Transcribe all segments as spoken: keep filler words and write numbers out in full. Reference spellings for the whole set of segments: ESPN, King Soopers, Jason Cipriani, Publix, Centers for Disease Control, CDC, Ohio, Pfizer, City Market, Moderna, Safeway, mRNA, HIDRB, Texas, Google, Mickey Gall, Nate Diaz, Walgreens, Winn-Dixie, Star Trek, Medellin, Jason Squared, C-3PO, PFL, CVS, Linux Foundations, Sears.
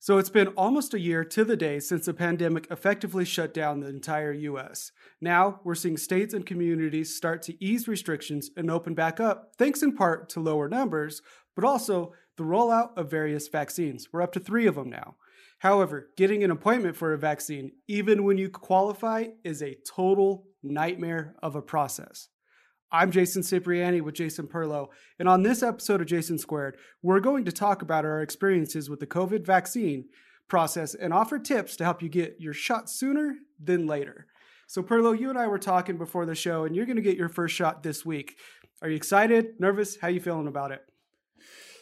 So it's been almost a year to the day since the pandemic effectively shut down the entire U S. Now we're seeing states and communities start to ease restrictions and open back up, thanks in part to lower numbers, but also the rollout of various vaccines. We're up to three of them now. However, getting an appointment for a vaccine, even when you qualify, is a total nightmare of a process. I'm Jason Cipriani with Jason Perlow, and on this episode of Jason Squared, we're going to talk about our experiences with the COVID vaccine process and offer tips to help you get your shot sooner than later. So Perlow, you and I were talking before the show, and you're going to get your first shot this week. Are you excited, nervous? How are you feeling about it?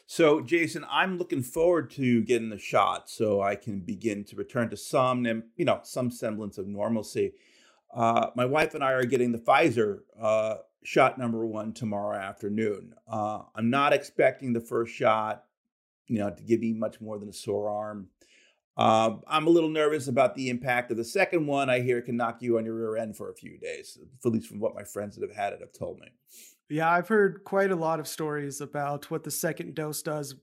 So Jason, I'm looking forward to getting the shot so I can begin to return to some, you know, some semblance of normalcy. Uh, my wife and I are getting the Pfizer uh, shot number one tomorrow afternoon. Uh, I'm not expecting the first shot, you know, to give me much more than a sore arm. Uh, I'm a little nervous about the impact of the second one. I hear it can knock you on your rear end for a few days, at least from what my friends that have had it have told me. Yeah, I've heard quite a lot of stories about what the second dose does,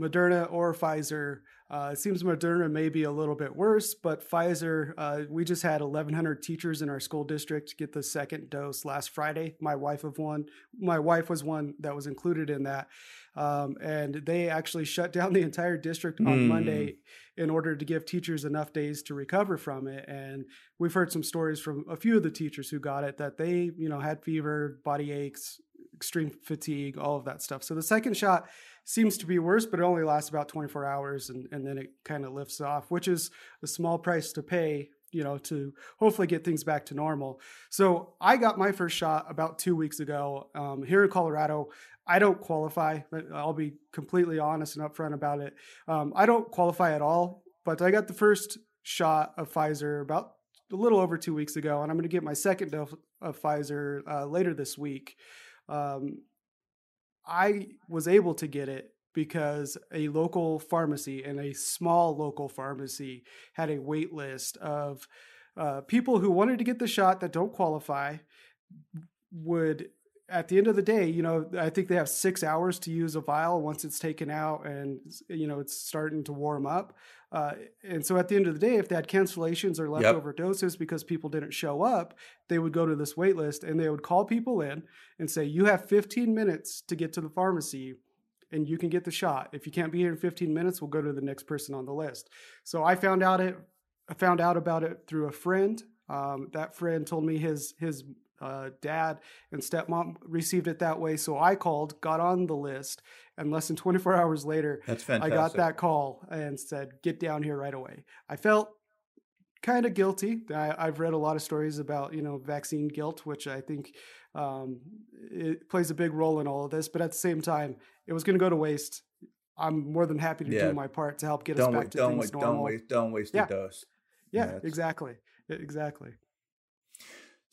Moderna or Pfizer. Uh, it seems Moderna may be a little bit worse, but Pfizer, uh, we just had eleven hundred teachers in our school district get the second dose last Friday. My wife of one, my wife was one that was included in that. Um, and they actually shut down the entire district on mm. Monday in order to give teachers enough days to recover from it. And we've heard some stories from a few of the teachers who got it that they, you know, had fever, body aches, extreme fatigue, all of that stuff. So the second shot seems to be worse, but it only lasts about twenty-four hours and, and then it kind of lifts off, which is a small price to pay, you know, to hopefully get things back to normal. So I got my first shot about two weeks ago um, here in Colorado. I don't qualify. I'll be completely honest and upfront about it. Um, I don't qualify at all, but I got the first shot of Pfizer about a little over two weeks ago, and I'm going to get my second dose of Pfizer uh, later this week. Um, I was able to get it because a local pharmacy and a small local pharmacy had a wait list of uh, people who wanted to get the shot that don't qualify. Would, at the end of the day, you know, I think they have six hours to use a vial once it's taken out and, you know, it's starting to warm up. Uh, and so at the end of the day, if they had cancellations or leftover yep. doses because people didn't show up, they would go to this wait list and they would call people in and say, you have fifteen minutes to get to the pharmacy and you can get the shot. If you can't be here in fifteen minutes, we'll go to the next person on the list. So I found out it, I found out about it through a friend. Um, that friend told me his, his, Uh, dad and stepmom received it that way. So I called, got on the list, and less than twenty-four hours later, That's fantastic. I got that call and said, get down here right away. I felt kind of guilty. I, I've read a lot of stories about, you know, vaccine guilt, which I think um, it plays a big role in all of this. But at the same time, it was going to go to waste. I'm more than happy to yeah. do my part to help get don't us back wait, to don't things wait, normal. Don't waste, don't waste yeah. the dose. Yeah, yeah exactly. Exactly.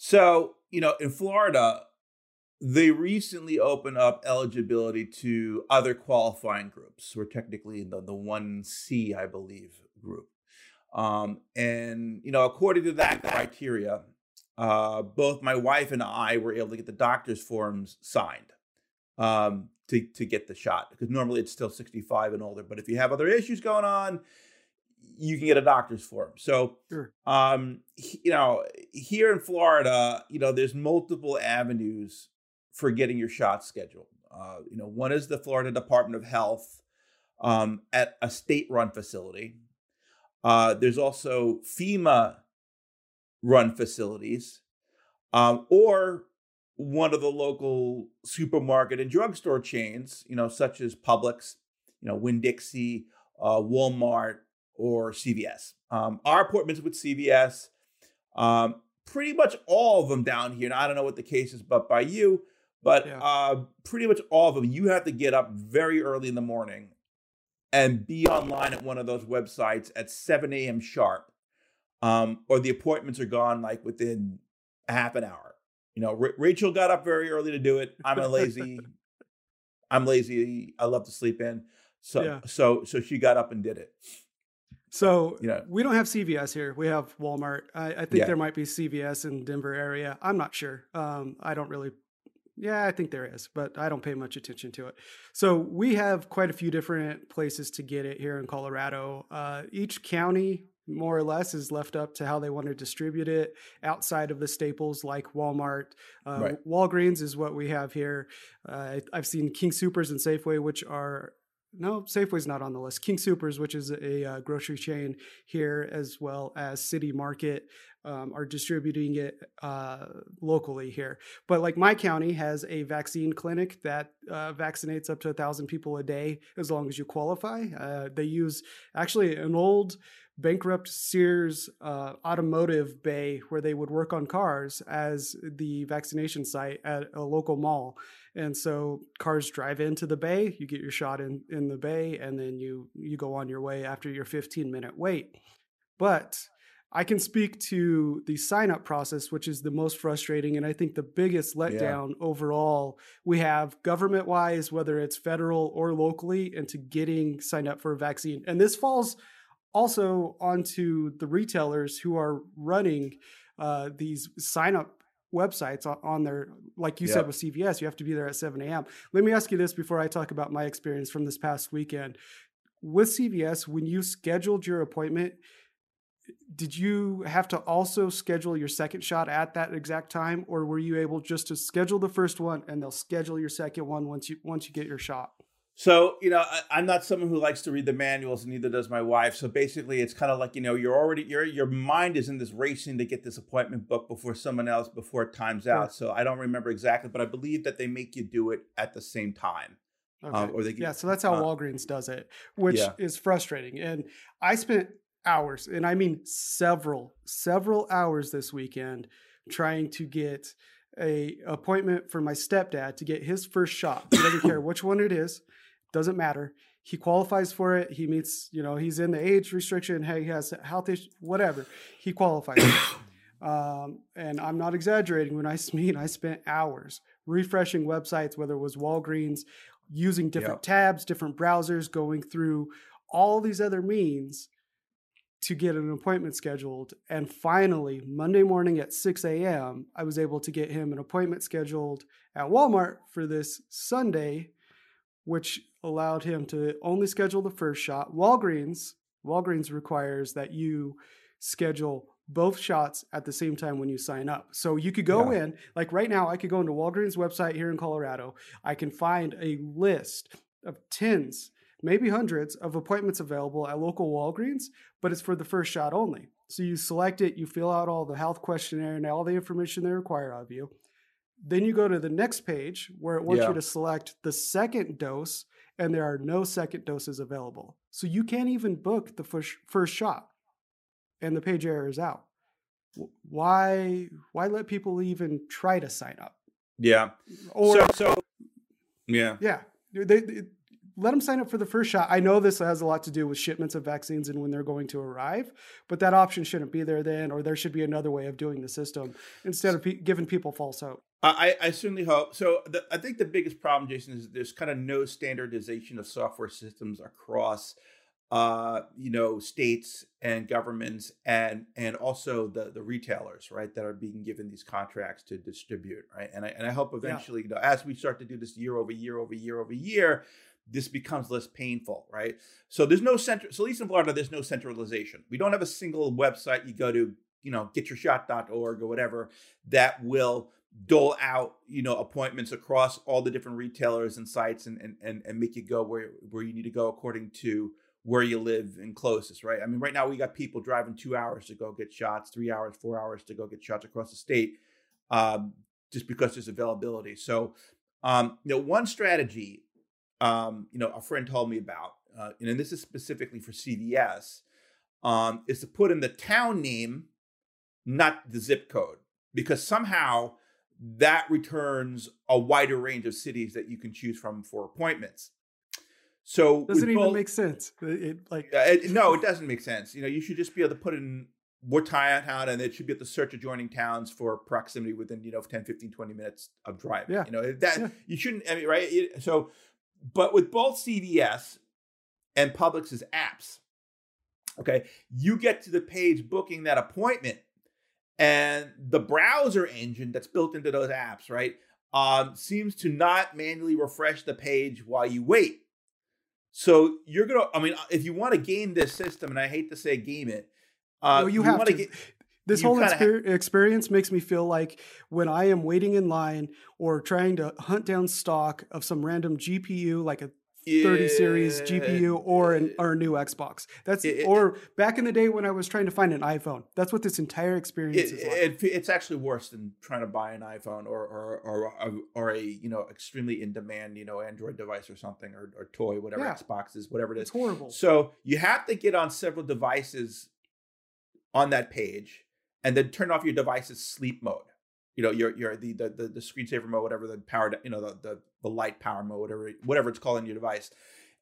So, you know, in Florida, they recently opened up eligibility to other qualifying groups. We're technically in the, the one C, I believe, group. Um, and, you know, according to that criteria, uh, both my wife and I were able to get the doctor's forms signed um, to, to get the shot. Because normally it's still sixty-five and older. But if you have other issues going on, you can get a doctor's form. So, sure. um, you know, here in Florida, you know, there's multiple avenues for getting your shot scheduled. Uh, you know, one is the Florida Department of Health um, at a state-run facility. Uh, there's also FEMA-run facilities um, or one of the local supermarket and drugstore chains, you know, such as Publix, you know, Winn-Dixie, uh, Walmart, or C V S. Um, our appointments with C V S, um, pretty much all of them down here. Now, I don't know what the case is, but by you, but yeah. uh, pretty much all of them, you have to get up very early in the morning and be online at one of those websites at seven a.m. sharp, um, or the appointments are gone like within a half an hour. You know, R- Rachel got up very early to do it. I'm a lazy, I'm lazy. I love to sleep in. So, yeah. so, so she got up and did it. So you know, we don't have C V S here. We have Walmart. I, I think yeah. there might be C V S in Denver area. I'm not sure. Um, I don't really. Yeah, I think there is, but I don't pay much attention to it. So we have quite a few different places to get it here in Colorado. Uh, each county, more or less, is left up to how they want to distribute it outside of the staples like Walmart. Uh, right. Walgreens is what we have here. Uh, I've seen King Soopers and Safeway, which are... No, Safeway's not on the list. King Soopers, which is a uh, grocery chain here, as well as City Market, um, are distributing it uh, locally here. But like my county has a vaccine clinic that uh, vaccinates up to a thousand people a day, as long as you qualify. Uh, they use actually an old bankrupt Sears uh, automotive bay where they would work on cars as the vaccination site at a local mall. And so cars drive into the bay, you get your shot in, in the bay, and then you, you go on your way after your fifteen minute wait. But I can speak to the sign-up process, which is the most frustrating. And I think the biggest letdown yeah. overall we have government-wise, whether it's federal or locally, into getting signed up for a vaccine. And this falls also onto the retailers who are running uh, these sign-up websites on their, like you yep. said with C V S, you have to be there at seven a.m. Let me ask you this before I talk about my experience from this past weekend. With C V S, when you scheduled your appointment, did you have to also schedule your second shot at that exact time, or were you able just to schedule the first one and they'll schedule your second one once you once you get your shot? So, you know, I, I'm not someone who likes to read the manuals, and neither does my wife. So basically, it's kind of like, you know, you're already, your your mind is in this racing to get this appointment booked before someone else, before it times out. Right. So I don't remember exactly, but I believe that they make you do it at the same time. Okay. Um, or they get, yeah, so that's how uh, Walgreens does it, which yeah. is frustrating. And I spent hours, and I mean several, several hours this weekend trying to get a appointment for my stepdad to get his first shot. He doesn't care which one it is. Doesn't matter. He qualifies for it. He meets, you know, he's in the age restriction. Hey, he has health issues, whatever. He qualifies. um, and I'm not exaggerating when I mean I spent hours refreshing websites, whether it was Walgreens, using different yep. tabs, different browsers, going through all these other means to get an appointment scheduled. And finally, Monday morning at six a.m., I was able to get him an appointment scheduled at Walmart for this Sunday, which allowed him to only schedule the first shot. Walgreens, Walgreens requires that you schedule both shots at the same time when you sign up. So you could go yeah. in, like right now, I could go into Walgreens' website here in Colorado. I can find a list of tens, maybe hundreds of appointments available at local Walgreens, but it's for the first shot only. So you select it, you fill out all the health questionnaire and all the information they require of you. Then you go to the next page where it wants yeah. you to select the second dose, and there are no second doses available. So you can't even book the first, first shot, and the page error is out. Why why let people even try to sign up? Yeah. Or so, so yeah. Yeah. They, they let them sign up for the first shot. I know this has a lot to do with shipments of vaccines and when they're going to arrive, but that option shouldn't be there then, or there should be another way of doing the system instead of pe- giving people false hope. I, I certainly hope. So the, I think the biggest problem, Jason, is there's kind of no standardization of software systems across, uh, you know, states and governments and and also the, the retailers, right, that are being given these contracts to distribute, right? And I, and I hope eventually, yeah. you know, as we start to do this year over year over year over year, this becomes less painful, right? So there's no central, so at least in Florida, there's no centralization. We don't have a single website you go to, you know, get your shot dot org or whatever that will dole out, you know, appointments across all the different retailers and sites and and and, and make you go where, where you need to go according to where you live and closest, right? I mean, right now we got people driving two hours to go get shots, three hours, four hours to go get shots across the state um, just because there's availability. So, um, you know, one strategy, um, you know, a friend told me about, uh, and this is specifically for C V S, um, is to put in the town name, not the zip code, because somehow that returns a wider range of cities that you can choose from for appointments. So doesn't even both, make sense. It, like it, no, it doesn't make sense. You know, you should just be able to put in what town, and it should be able to search adjoining towns for proximity within, you know, ten, fifteen, twenty minutes of driving. Yeah. You know, that yeah. you shouldn't, I mean, right? It, so, but with both C V S and Publix's apps, okay, you get to the page booking that appointment, and the browser engine that's built into those apps, right, um, seems to not manually refresh the page while you wait. So you're going to, I mean, if you want to game this system, and I hate to say game it. Uh, no, you, you have to. Get, this whole exper- ha- experience makes me feel like when I am waiting in line or trying to hunt down stock of some random G P U, like a thirty yeah. series G P U or an or a new Xbox. That's it, it, or back in the day when I was trying to find an iPhone. That's what this entire experience it, is like. It, it's actually worse than trying to buy an iPhone or or or, or, or a you know extremely in demand you know Android device or something or or toy whatever yeah. Xbox is whatever it is. It's horrible. So you have to get on several devices on that page and then turn off your device's sleep mode. You know, your your the the the screensaver mode, whatever the power, you know, the the, the light power mode, whatever whatever it's called in your device,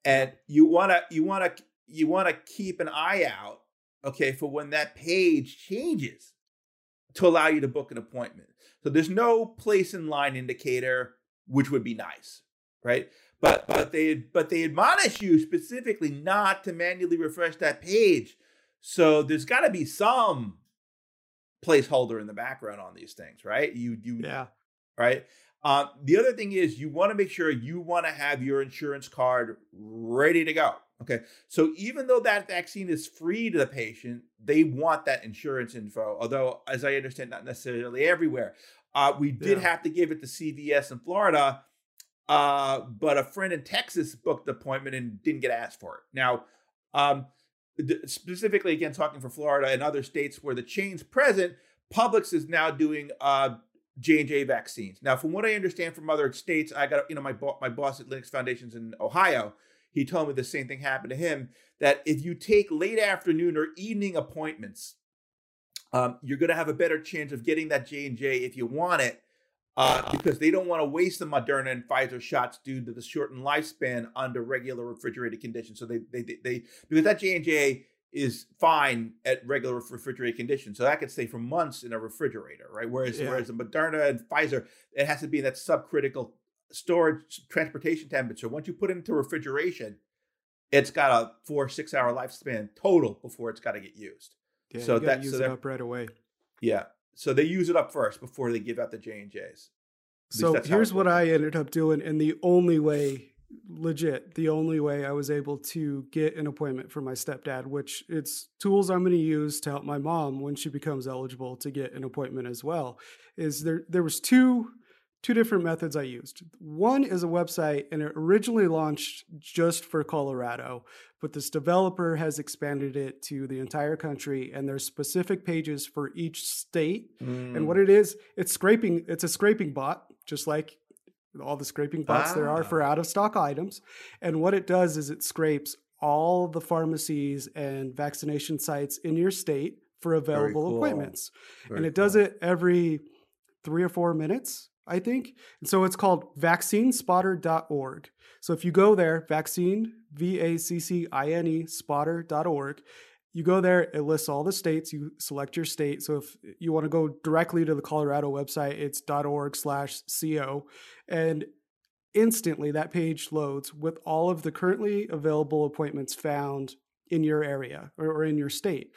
and you wanna you wanna you wanna keep an eye out, okay, for when that page changes to allow you to book an appointment. So there's no place in line indicator, which would be nice, right? But but they but they admonish you specifically not to manually refresh that page. So there's got to be some placeholder in the background on these things, right? You, you, yeah, right. Uh, the other thing is you want to make sure you want to have your insurance card ready to go. Okay, so even though that vaccine is free to the patient, they want that insurance info. Although, as I understand, not necessarily everywhere. Uh, we did yeah. have to give it to C V S in Florida, uh, but a friend in Texas booked the appointment and didn't get asked for it. Now, um, specifically, again, talking for Florida and other states where the chain's present, Publix is now doing uh, J and J vaccines. Now, from what I understand from other states, I got, you know, my, bo- my boss at Linux Foundations in Ohio, he told me the same thing happened to him, that if you take late afternoon or evening appointments, um, you're going to have a better chance of getting that J and J if you want it, uh, because they don't want to waste the Moderna and Pfizer shots due to the shortened lifespan under regular refrigerated conditions. So they, they, they, they because that J and J is fine at regular refrigerated conditions. So that could stay for months in a refrigerator, right? Whereas, yeah. whereas the Moderna and Pfizer, it has to be in that subcritical storage transportation temperature. Once you put it into refrigeration, it's got a four, six hour lifespan total before it's got to get used. Yeah, so that's use so it up right away. Yeah. So they use it up first before they give out the J and J's. So here's what I ended up doing. And the only way, legit, the only way I was able to get an appointment for my stepdad, which it's tools I'm going to use to help my mom when she becomes eligible to get an appointment as well, is there there was two, two different methods I used. One is a website, and it originally launched just for Colorado, but this developer has expanded it to the entire country, and there's specific pages for each state. Mm. And what it is, it's scraping, it's a scraping bot, just like all the scraping bots ah. there are for out of stock items. And what it does is it scrapes all the pharmacies and vaccination sites in your state for available cool. appointments. Very and it cool. does it every three or four minutes, I think. And so it's called vaccine spotter dot org. So if you go there, vaccine, V A C C I N E, spotter dot org, you go there, it lists all the states, you select your state. So if you want to go directly to the Colorado website, it's dot org slash C O. And instantly that page loads with all of the currently available appointments found in your area or, or in your state.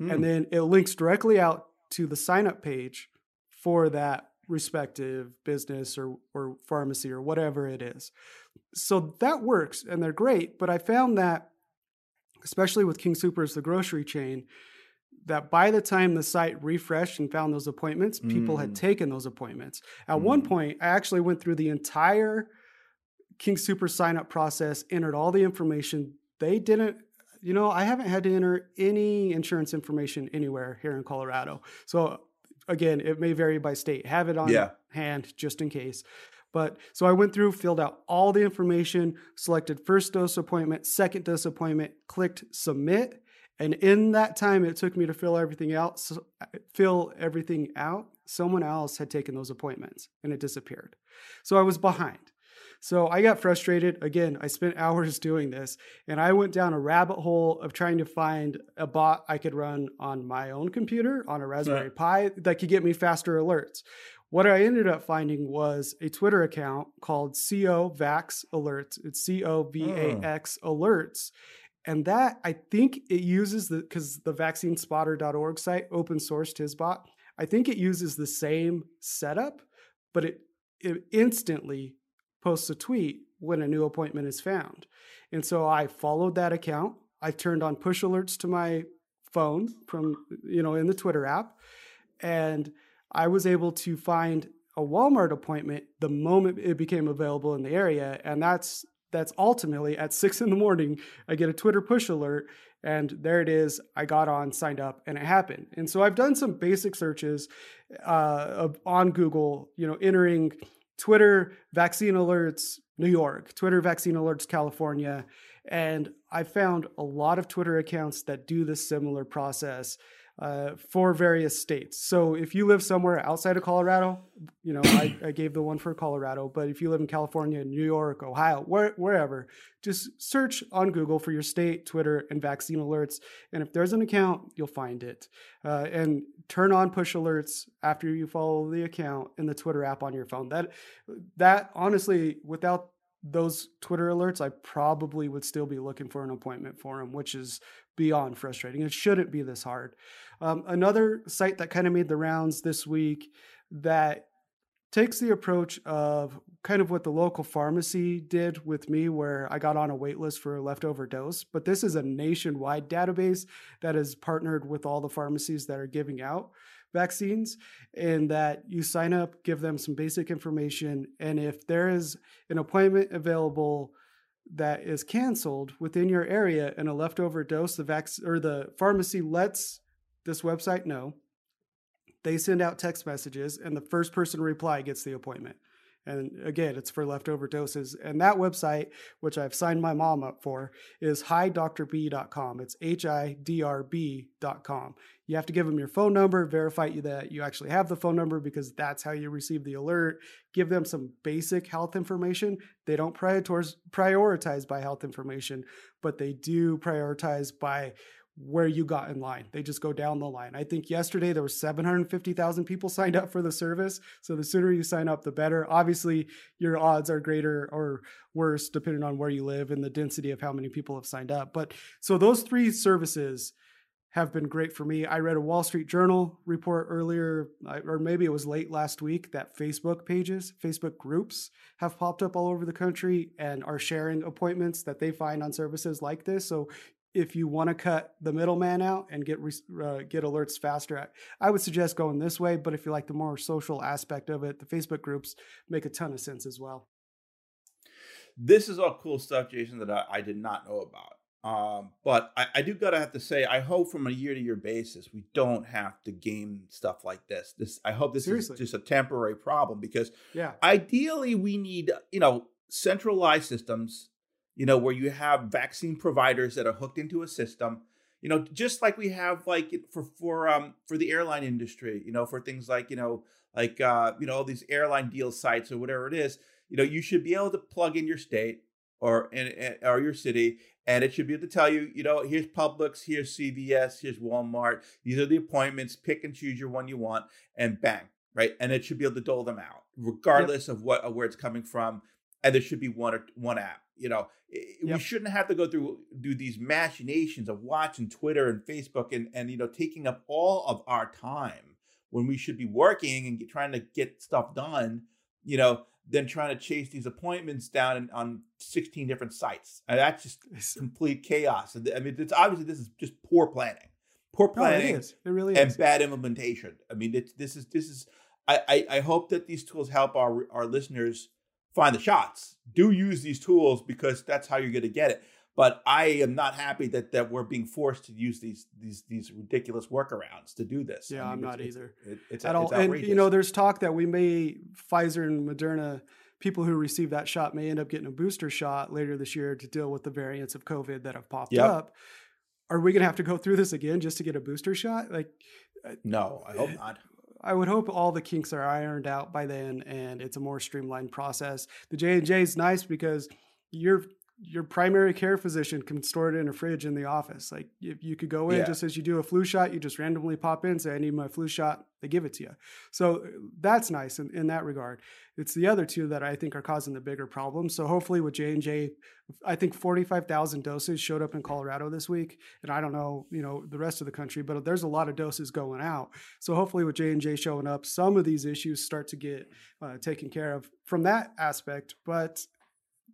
Mm. And then it links directly out to the sign-up page for that respective business or, or pharmacy or whatever it is. So that works and they're great. But I found that, especially with King Soopers, the grocery chain, that by the time the site refreshed and found those appointments, mm. people had taken those appointments. At mm. one point, I actually went through the entire King Soopers sign-up process, entered all the information. They didn't, you know, I haven't had to enter any insurance information anywhere here in Colorado. So again, it may vary by state. Have it on yeah. hand just in case. But so I went through, filled out all the information, selected first dose appointment, second dose appointment, clicked submit. And in that time, it took me to fill everything out, so, fill everything out. Someone else had taken those appointments and it disappeared. So I was behind. So I got frustrated. Again, I spent hours doing this, and I went down a rabbit hole of trying to find a bot I could run on my own computer on a Raspberry yeah. Pi that could get me faster alerts. What I ended up finding was a Twitter account called COVax Alerts. It's C O V A X oh. Alerts. And that, I think it uses the, because the vaccine spotter dot org site open sourced his bot. I think it uses the same setup, but it, it instantly posts a tweet when a new appointment is found. And so I followed that account. I turned on push alerts to my phone from, you know, in the Twitter app. And I was able to find a Walmart appointment the moment it became available in the area. And that's That's ultimately at six in the morning, I get a Twitter push alert, and there it is. I got on, signed up, and it happened. And so I've done some basic searches uh, on Google, you know, entering Twitter vaccine alerts, New York, Twitter vaccine alerts, California. And I found a lot of Twitter accounts that do this similar process uh, for various states. So if you live somewhere outside of Colorado, you know, I, I gave the one for Colorado, but if you live in California, New York, Ohio, where, wherever, just search on Google for your state, Twitter, and vaccine alerts. And if there's an account, you'll find it. Uh, and turn on push alerts after you follow the account in the Twitter app on your phone. That, that honestly, without those Twitter alerts, I probably would still be looking for an appointment for them, which is beyond frustrating. It shouldn't be this hard. Um, another site that kind of made the rounds this week that takes the approach of kind of what the local pharmacy did with me, where I got on a wait list for a leftover dose, but this is a nationwide database that is partnered with all the pharmacies that are giving out vaccines, and that you sign up, give them some basic information. And if there is an appointment available that is canceled within your area and a leftover dose, the vac- or the pharmacy lets this website know. They send out text messages, and the first person to reply gets the appointment. And again, it's for leftover doses. And that website, which I've signed my mom up for, is H I D R B dot com. It's H I D R B dot com. You have to give them your phone number, verify that you actually have the phone number, because that's how you receive the alert. Give them some basic health information. They don't prioritize by health information, but they do prioritize by where you got in line. They just go down the line. I think yesterday there were seven hundred fifty thousand people signed up for the service. So the sooner you sign up, the better. Obviously, your odds are greater or worse depending on where you live and the density of how many people have signed up. But so those three services have been great for me. I read a Wall Street Journal report earlier, or maybe it was late last week, that Facebook pages, Facebook groups have popped up all over the country and are sharing appointments that they find on services like this. So if you want to cut the middleman out and get uh, get alerts faster, I would suggest going this way. But if you like the more social aspect of it, the Facebook groups make a ton of sense as well. This is all cool stuff, Jason, that I, I did not know about. Um, but I, I do gotta have to say, I hope from a year-to-year basis, we don't have to game stuff like this. This I hope this Seriously. is just a temporary problem, because yeah. ideally we need, you know, centralized systems, you know, where you have vaccine providers that are hooked into a system, you know, just like we have like for, for, um, for the airline industry, you know, for things like, you know, like, uh, you know, all these airline deal sites or whatever it is, you know, you should be able to plug in your state or, in, or your city, and it should be able to tell you, you know, here's Publix, here's C V S, here's Walmart. These are the appointments, pick and choose your one you want, and bang, right? And it should be able to dole them out regardless yep. of what, of where it's coming from. And there should be one or one app. You know, yep. we shouldn't have to go through do these machinations of watching Twitter and Facebook and, and, you know, taking up all of our time when we should be working and get, trying to get stuff done, you know, than trying to chase these appointments down in, on sixteen different sites. And that's just complete chaos. I mean, it's obviously this is just poor planning, poor planning no, it is. It really and is. bad implementation. I mean, it's, this is this is I, I, I hope that these tools help our our listeners find the shots. Do use these tools, because that's how you're going to get it. But I am not happy that that we're being forced to use these these these ridiculous workarounds to do this. Yeah, I mean, I'm not either. It's, it's at all. It's outrageous. And you know, there's talk that we may Pfizer and Moderna people who receive that shot may end up getting a booster shot later this year to deal with the variants of COVID that have popped yep. up. Are we going to have to go through this again just to get a booster shot? Like, no, I hope not. I would hope all the kinks are ironed out by then and it's a more streamlined process. The J and J is nice because your your primary care physician can store it in a fridge in the office. Like if you could go in yeah. just as you do a flu shot, you just randomly pop in, say, I need my flu shot. They give it to you. So that's nice in, in that regard. It's the other two that I think are causing the bigger problem. So hopefully with J and J, I think forty-five thousand doses showed up in Colorado this week. And I don't know, you know, the rest of the country, but there's a lot of doses going out. So hopefully with J and J showing up, some of these issues start to get uh, taken care of from that aspect. But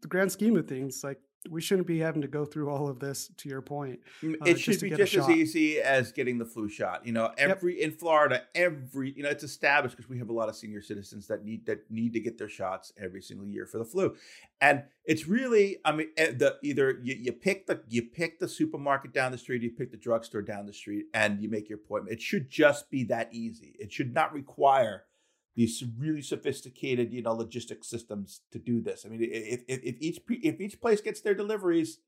the grand scheme of things, like we shouldn't be having to go through all of this, to your point. Uh, it should just be just as easy as getting the flu shot. You know, every yep. in Florida, every, you know, it's established because we have a lot of senior citizens that need that need to get their shots every single year for the flu. And it's really, I mean, the either you, you pick the you pick the supermarket down the street, you pick the drugstore down the street, and you make your appointment. It should just be that easy. It should not require these really sophisticated, you know, logistics systems to do this. I mean, if if, if each if each place gets their deliveries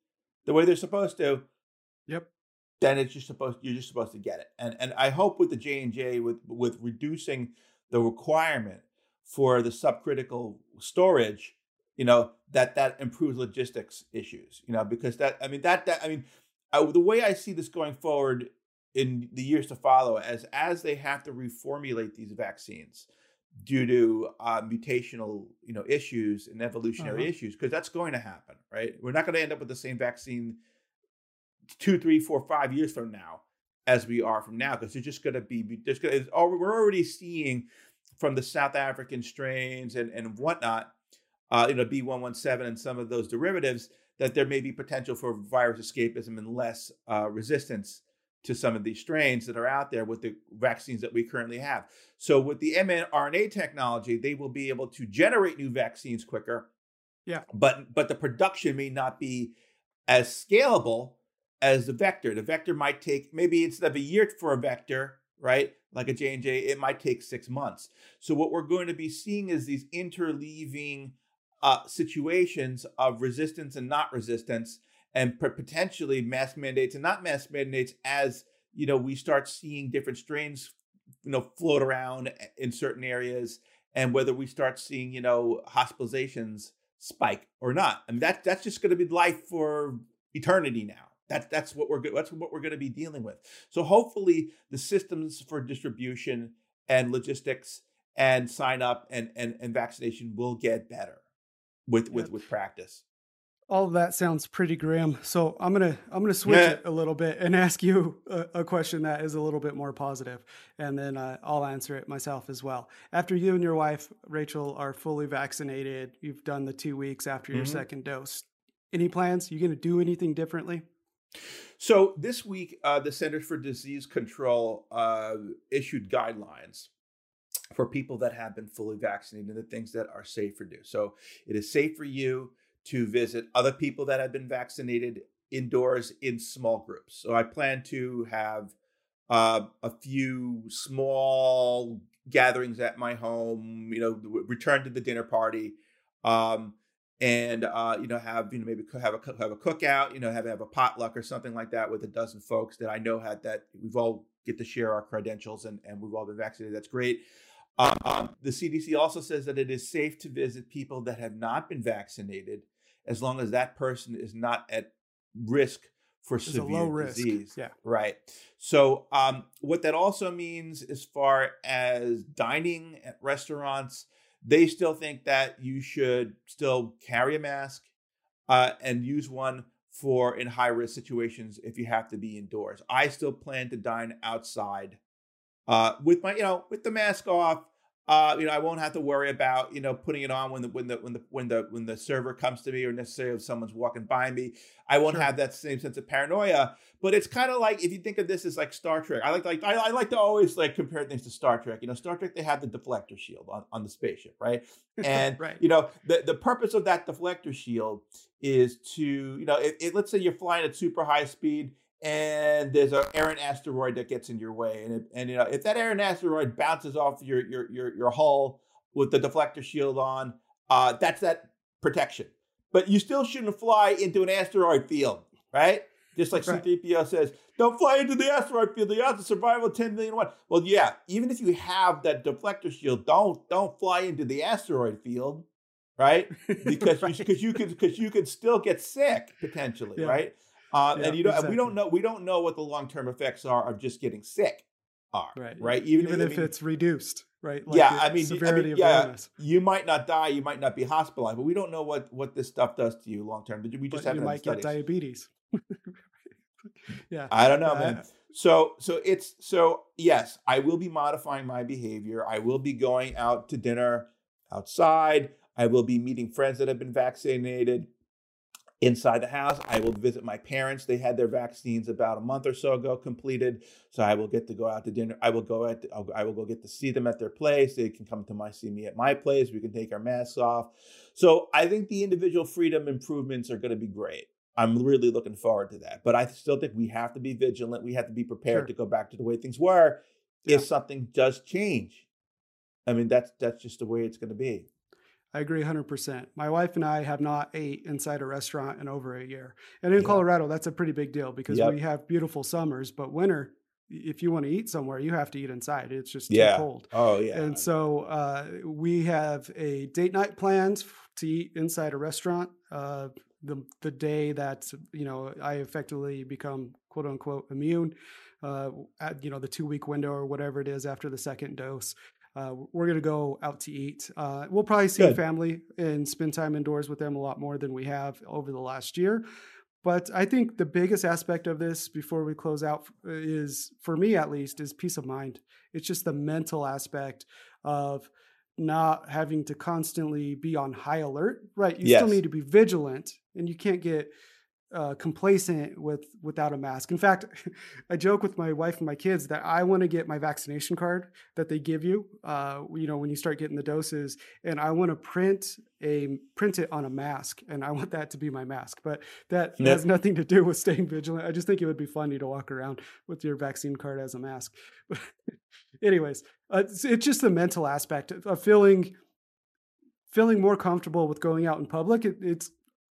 the way they're supposed to, yep, then it's just supposed you're just supposed to get it. And and I hope with the J and J with with reducing the requirement for the subcritical storage, you know, that that improves logistics issues. You know, because that I mean that that I mean I, the way I see this going forward in the years to follow, as as they have to reformulate these vaccines due to uh, mutational, you know, issues and evolutionary uh-huh. issues, because that's going to happen, right? We're not going to end up with the same vaccine two, three, four, five years from now as we are from now, because there's just going to be, there's gonna, it's all, we're already seeing from the South African strains and, and whatnot, uh, you know, B one one seven and some of those derivatives, that there may be potential for virus escapism and less uh, resistance to some of these strains that are out there with the vaccines that we currently have. So with the mRNA technology, they will be able to generate new vaccines quicker. Yeah. But but the production may not be as scalable as the vector. The vector might take, maybe instead of a year for a vector, right? Like a J and J, it might take six months. So what we're going to be seeing is these interleaving uh, situations of resistance and not resistance, and potentially mask mandates and not mask mandates as, you know, we start seeing different strains, you know, float around in certain areas, and whether we start seeing, you know, hospitalizations spike or not. I mean, that, that's just going to be life for eternity now. That, that's what we're that's what we're going to be dealing with. So hopefully the systems for distribution and logistics and sign up and, and, and vaccination will get better with, with, with practice. All of that sounds pretty grim. So I'm going to, I'm going to switch yeah. it a little bit and ask you a, a question that is a little bit more positive, and then uh, I'll answer it myself as well. After you and your wife, Rachel, are fully vaccinated, you've done the two weeks after mm-hmm. your second dose. Any plans? You going to do anything differently? So this week, uh, the Centers for Disease Control uh, issued guidelines for people that have been fully vaccinated and the things that are safe for do. So it is safe for you to visit other people that have been vaccinated indoors in small groups. So I plan to have uh, a few small gatherings at my home, you know, return to the dinner party, um, and, uh, you know, have, you know, maybe have a, have a cookout, you know, have, have a potluck or something like that with a dozen folks that I know had that we've all get to share our credentials and, and we've all been vaccinated. That's great. Um, the C D C also says that it is safe to visit people that have not been vaccinated, as long as that person is not at risk for it's severe a low disease. Risk. Yeah. Right. So um, what that also means as far as dining at restaurants, they still think that you should still carry a mask uh, and use one for in high risk situations if you have to be indoors. I still plan to dine outside uh, with my, you know, with the mask off. Uh, you know, I won't have to worry about, you know, putting it on when the when the when the when the when the server comes to me, or necessarily if someone's walking by me. I won't sure. have that same sense of paranoia. But it's kind of like, if you think of this as like Star Trek, I like like I, I like to always like compare things to Star Trek. You know, Star Trek, they have the deflector shield on, on the spaceship, right? And right. you know, the, the purpose of that deflector shield is to, you know, it, it, let's say you're flying at super high speed, and there's an errant asteroid that gets in your way, and it, and you know, if that errant asteroid bounces off your your your your hull with the deflector shield on, uh, that's that protection. But you still shouldn't fly into an asteroid field, right? Just like right. C three P O says, don't fly into the asteroid field. The odds of survival ten million to one. Well, well, yeah, even if you have that deflector shield, don't don't fly into the asteroid field, right? Because right. you, cause you could because you could still get sick potentially, yeah. right? Um, yeah, and you don't. Exactly. We don't know. We don't know what the long-term effects are of just getting sick are, right? right? Even, even if I mean, it's reduced, right? Like yeah, I mean, severity I mean, of yeah, illness. You might not die. You might not be hospitalized, but we don't know what what this stuff does to you long-term. We just haven't had studies. You might get diabetes. Yeah, I don't know, uh, man. So, so it's so yes, I will be modifying my behavior. I will be going out to dinner outside. I will be meeting friends that have been vaccinated inside the house. I will visit my parents. They had their vaccines about a month or so ago completed. So I will get to go out to dinner. I will go at. The, I will go get to see them at their place. They can come to my see me at my place. We can take our masks off. So I think the individual freedom improvements are going to be great. I'm really looking forward to that. But I still think we have to be vigilant. We have to be prepared sure. to go back to the way things were yeah. if something does change. I mean, that's that's just the way it's going to be. I agree one hundred percent. My wife and I have not ate inside a restaurant in over a year. And in yeah. Colorado, that's a pretty big deal because yep. we have beautiful summers, but winter, if you want to eat somewhere, you have to eat inside. It's just yeah. too cold. Oh, yeah. And so uh, we have a date night planned to eat inside a restaurant. Uh, The, the day that, you know, I effectively become quote unquote immune, uh, at, you know, the two week window or whatever it is after the second dose, uh, we're going to go out to eat. Uh, we'll probably see Good. family and spend time indoors with them a lot more than we have over the last year. But I think the biggest aspect of this before we close out is, for me at least, is peace of mind. It's just the mental aspect of not having to constantly be on high alert, right? You yes. still need to be vigilant, and you can't get uh, complacent with without a mask. In fact, I joke with my wife and my kids that I want to get my vaccination card that they give you, uh, you know, when you start getting the doses, and I want to print a print it on a mask, and I want that to be my mask. But that no. has nothing to do with staying vigilant. I just think it would be funny to walk around with your vaccine card as a mask. Anyways, uh, it's, it's just the mental aspect of, of feeling feeling more comfortable with going out in public. It, it's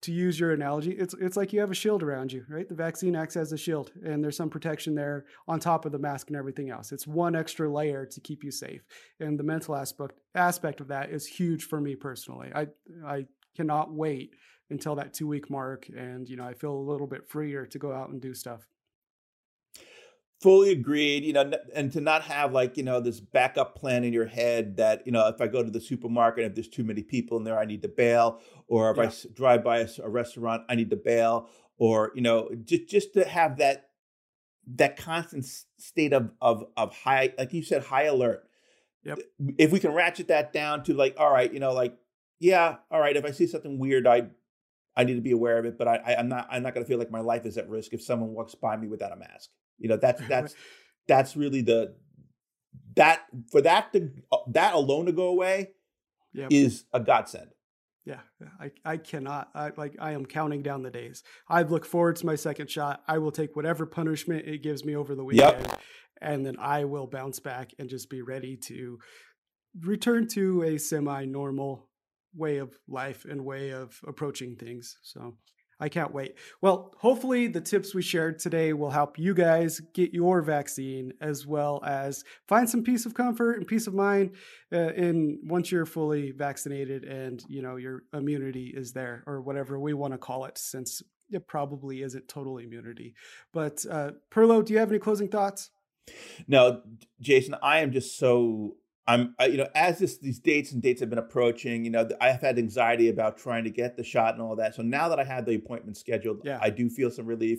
to use your analogy, it's it's like you have a shield around you, right? The vaccine acts as a shield, and there's some protection there on top of the mask and everything else. It's one extra layer to keep you safe, and the mental aspect aspect of that is huge for me personally. I I cannot wait until that two week mark, and you know I feel a little bit freer to go out and do stuff. Fully agreed, you know, and to not have like, you know, this backup plan in your head that, you know, if I go to the supermarket, if there's too many people in there, I need to bail, or if yeah. I drive by a, a restaurant, I need to bail, or, you know, just, just to have that, that constant state of, of, of high, like you said, high alert. Yep. If we can ratchet that down to like, all right, you know, like, yeah, all right, if I see something weird, I, I need to be aware of it, but I, I I'm not, I'm not going to feel like my life is at risk if someone walks by me without a mask. You know, that's, that's, that's really the, that for that, to, that alone to go away yep. is a godsend. Yeah. I, I cannot, I like, I am counting down the days. I look forward to my second shot. I will take whatever punishment it gives me over the weekend yep. and then I will bounce back and just be ready to return to a semi-normal way of life and way of approaching things. So I can't wait. Well, hopefully the tips we shared today will help you guys get your vaccine, as well as find some peace of comfort and peace of mind uh, in once you're fully vaccinated and, you know, your immunity is there, or whatever we want to call it, since it probably isn't total immunity. But uh, Perlow, do you have any closing thoughts? No, Jason, I am just so I'm, you know, as this, these dates and dates have been approaching, you know, I have had anxiety about trying to get the shot and all that. So now that I have the appointment scheduled, yeah. I do feel some relief.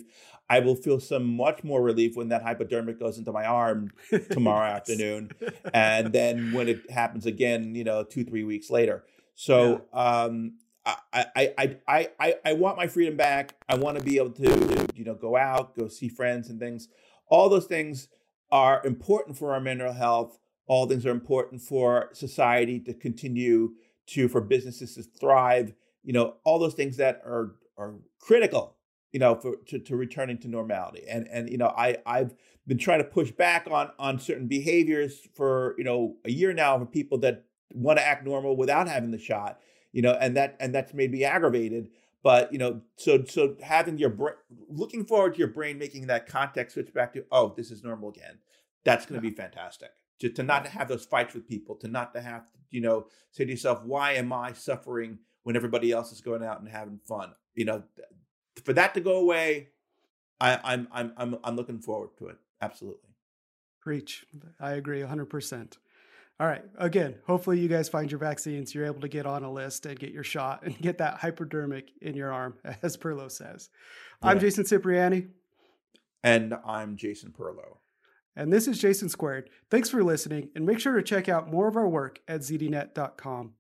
I will feel some much more relief when that hypodermic goes into my arm tomorrow yes. afternoon. And then when it happens again, you know, two, three weeks later. So yeah. um, I, I, I, I, I want my freedom back. I want to be able to, you know, go out, go see friends and things. All those things are important for our mental health. All things are important for society to continue to, for businesses to thrive, you know, all those things that are are critical, you know, for to, to returning to normality. And, and you know, I, I've been trying to push back on on certain behaviors for, you know, a year now for people that want to act normal without having the shot, you know, and that and that's made me aggravated. But, you know, so so having your brain, looking forward to your brain making that context switch back to, oh, this is normal again. That's going to be fantastic. To, to not to have those fights with people, to not to have, you know, say to yourself, why am I suffering when everybody else is going out and having fun? You know, for that to go away, I, I'm I'm I'm I'm looking forward to it. Absolutely. Preach. I agree one hundred percent. All right. Again, hopefully you guys find your vaccines. You're able to get on a list and get your shot and get that hypodermic in your arm, as Perlow says. Yeah. I'm Jason Cipriani. And I'm Jason Perlow. And this is Jason Squared. Thanks for listening, and make sure to check out more of our work at Z D net dot com.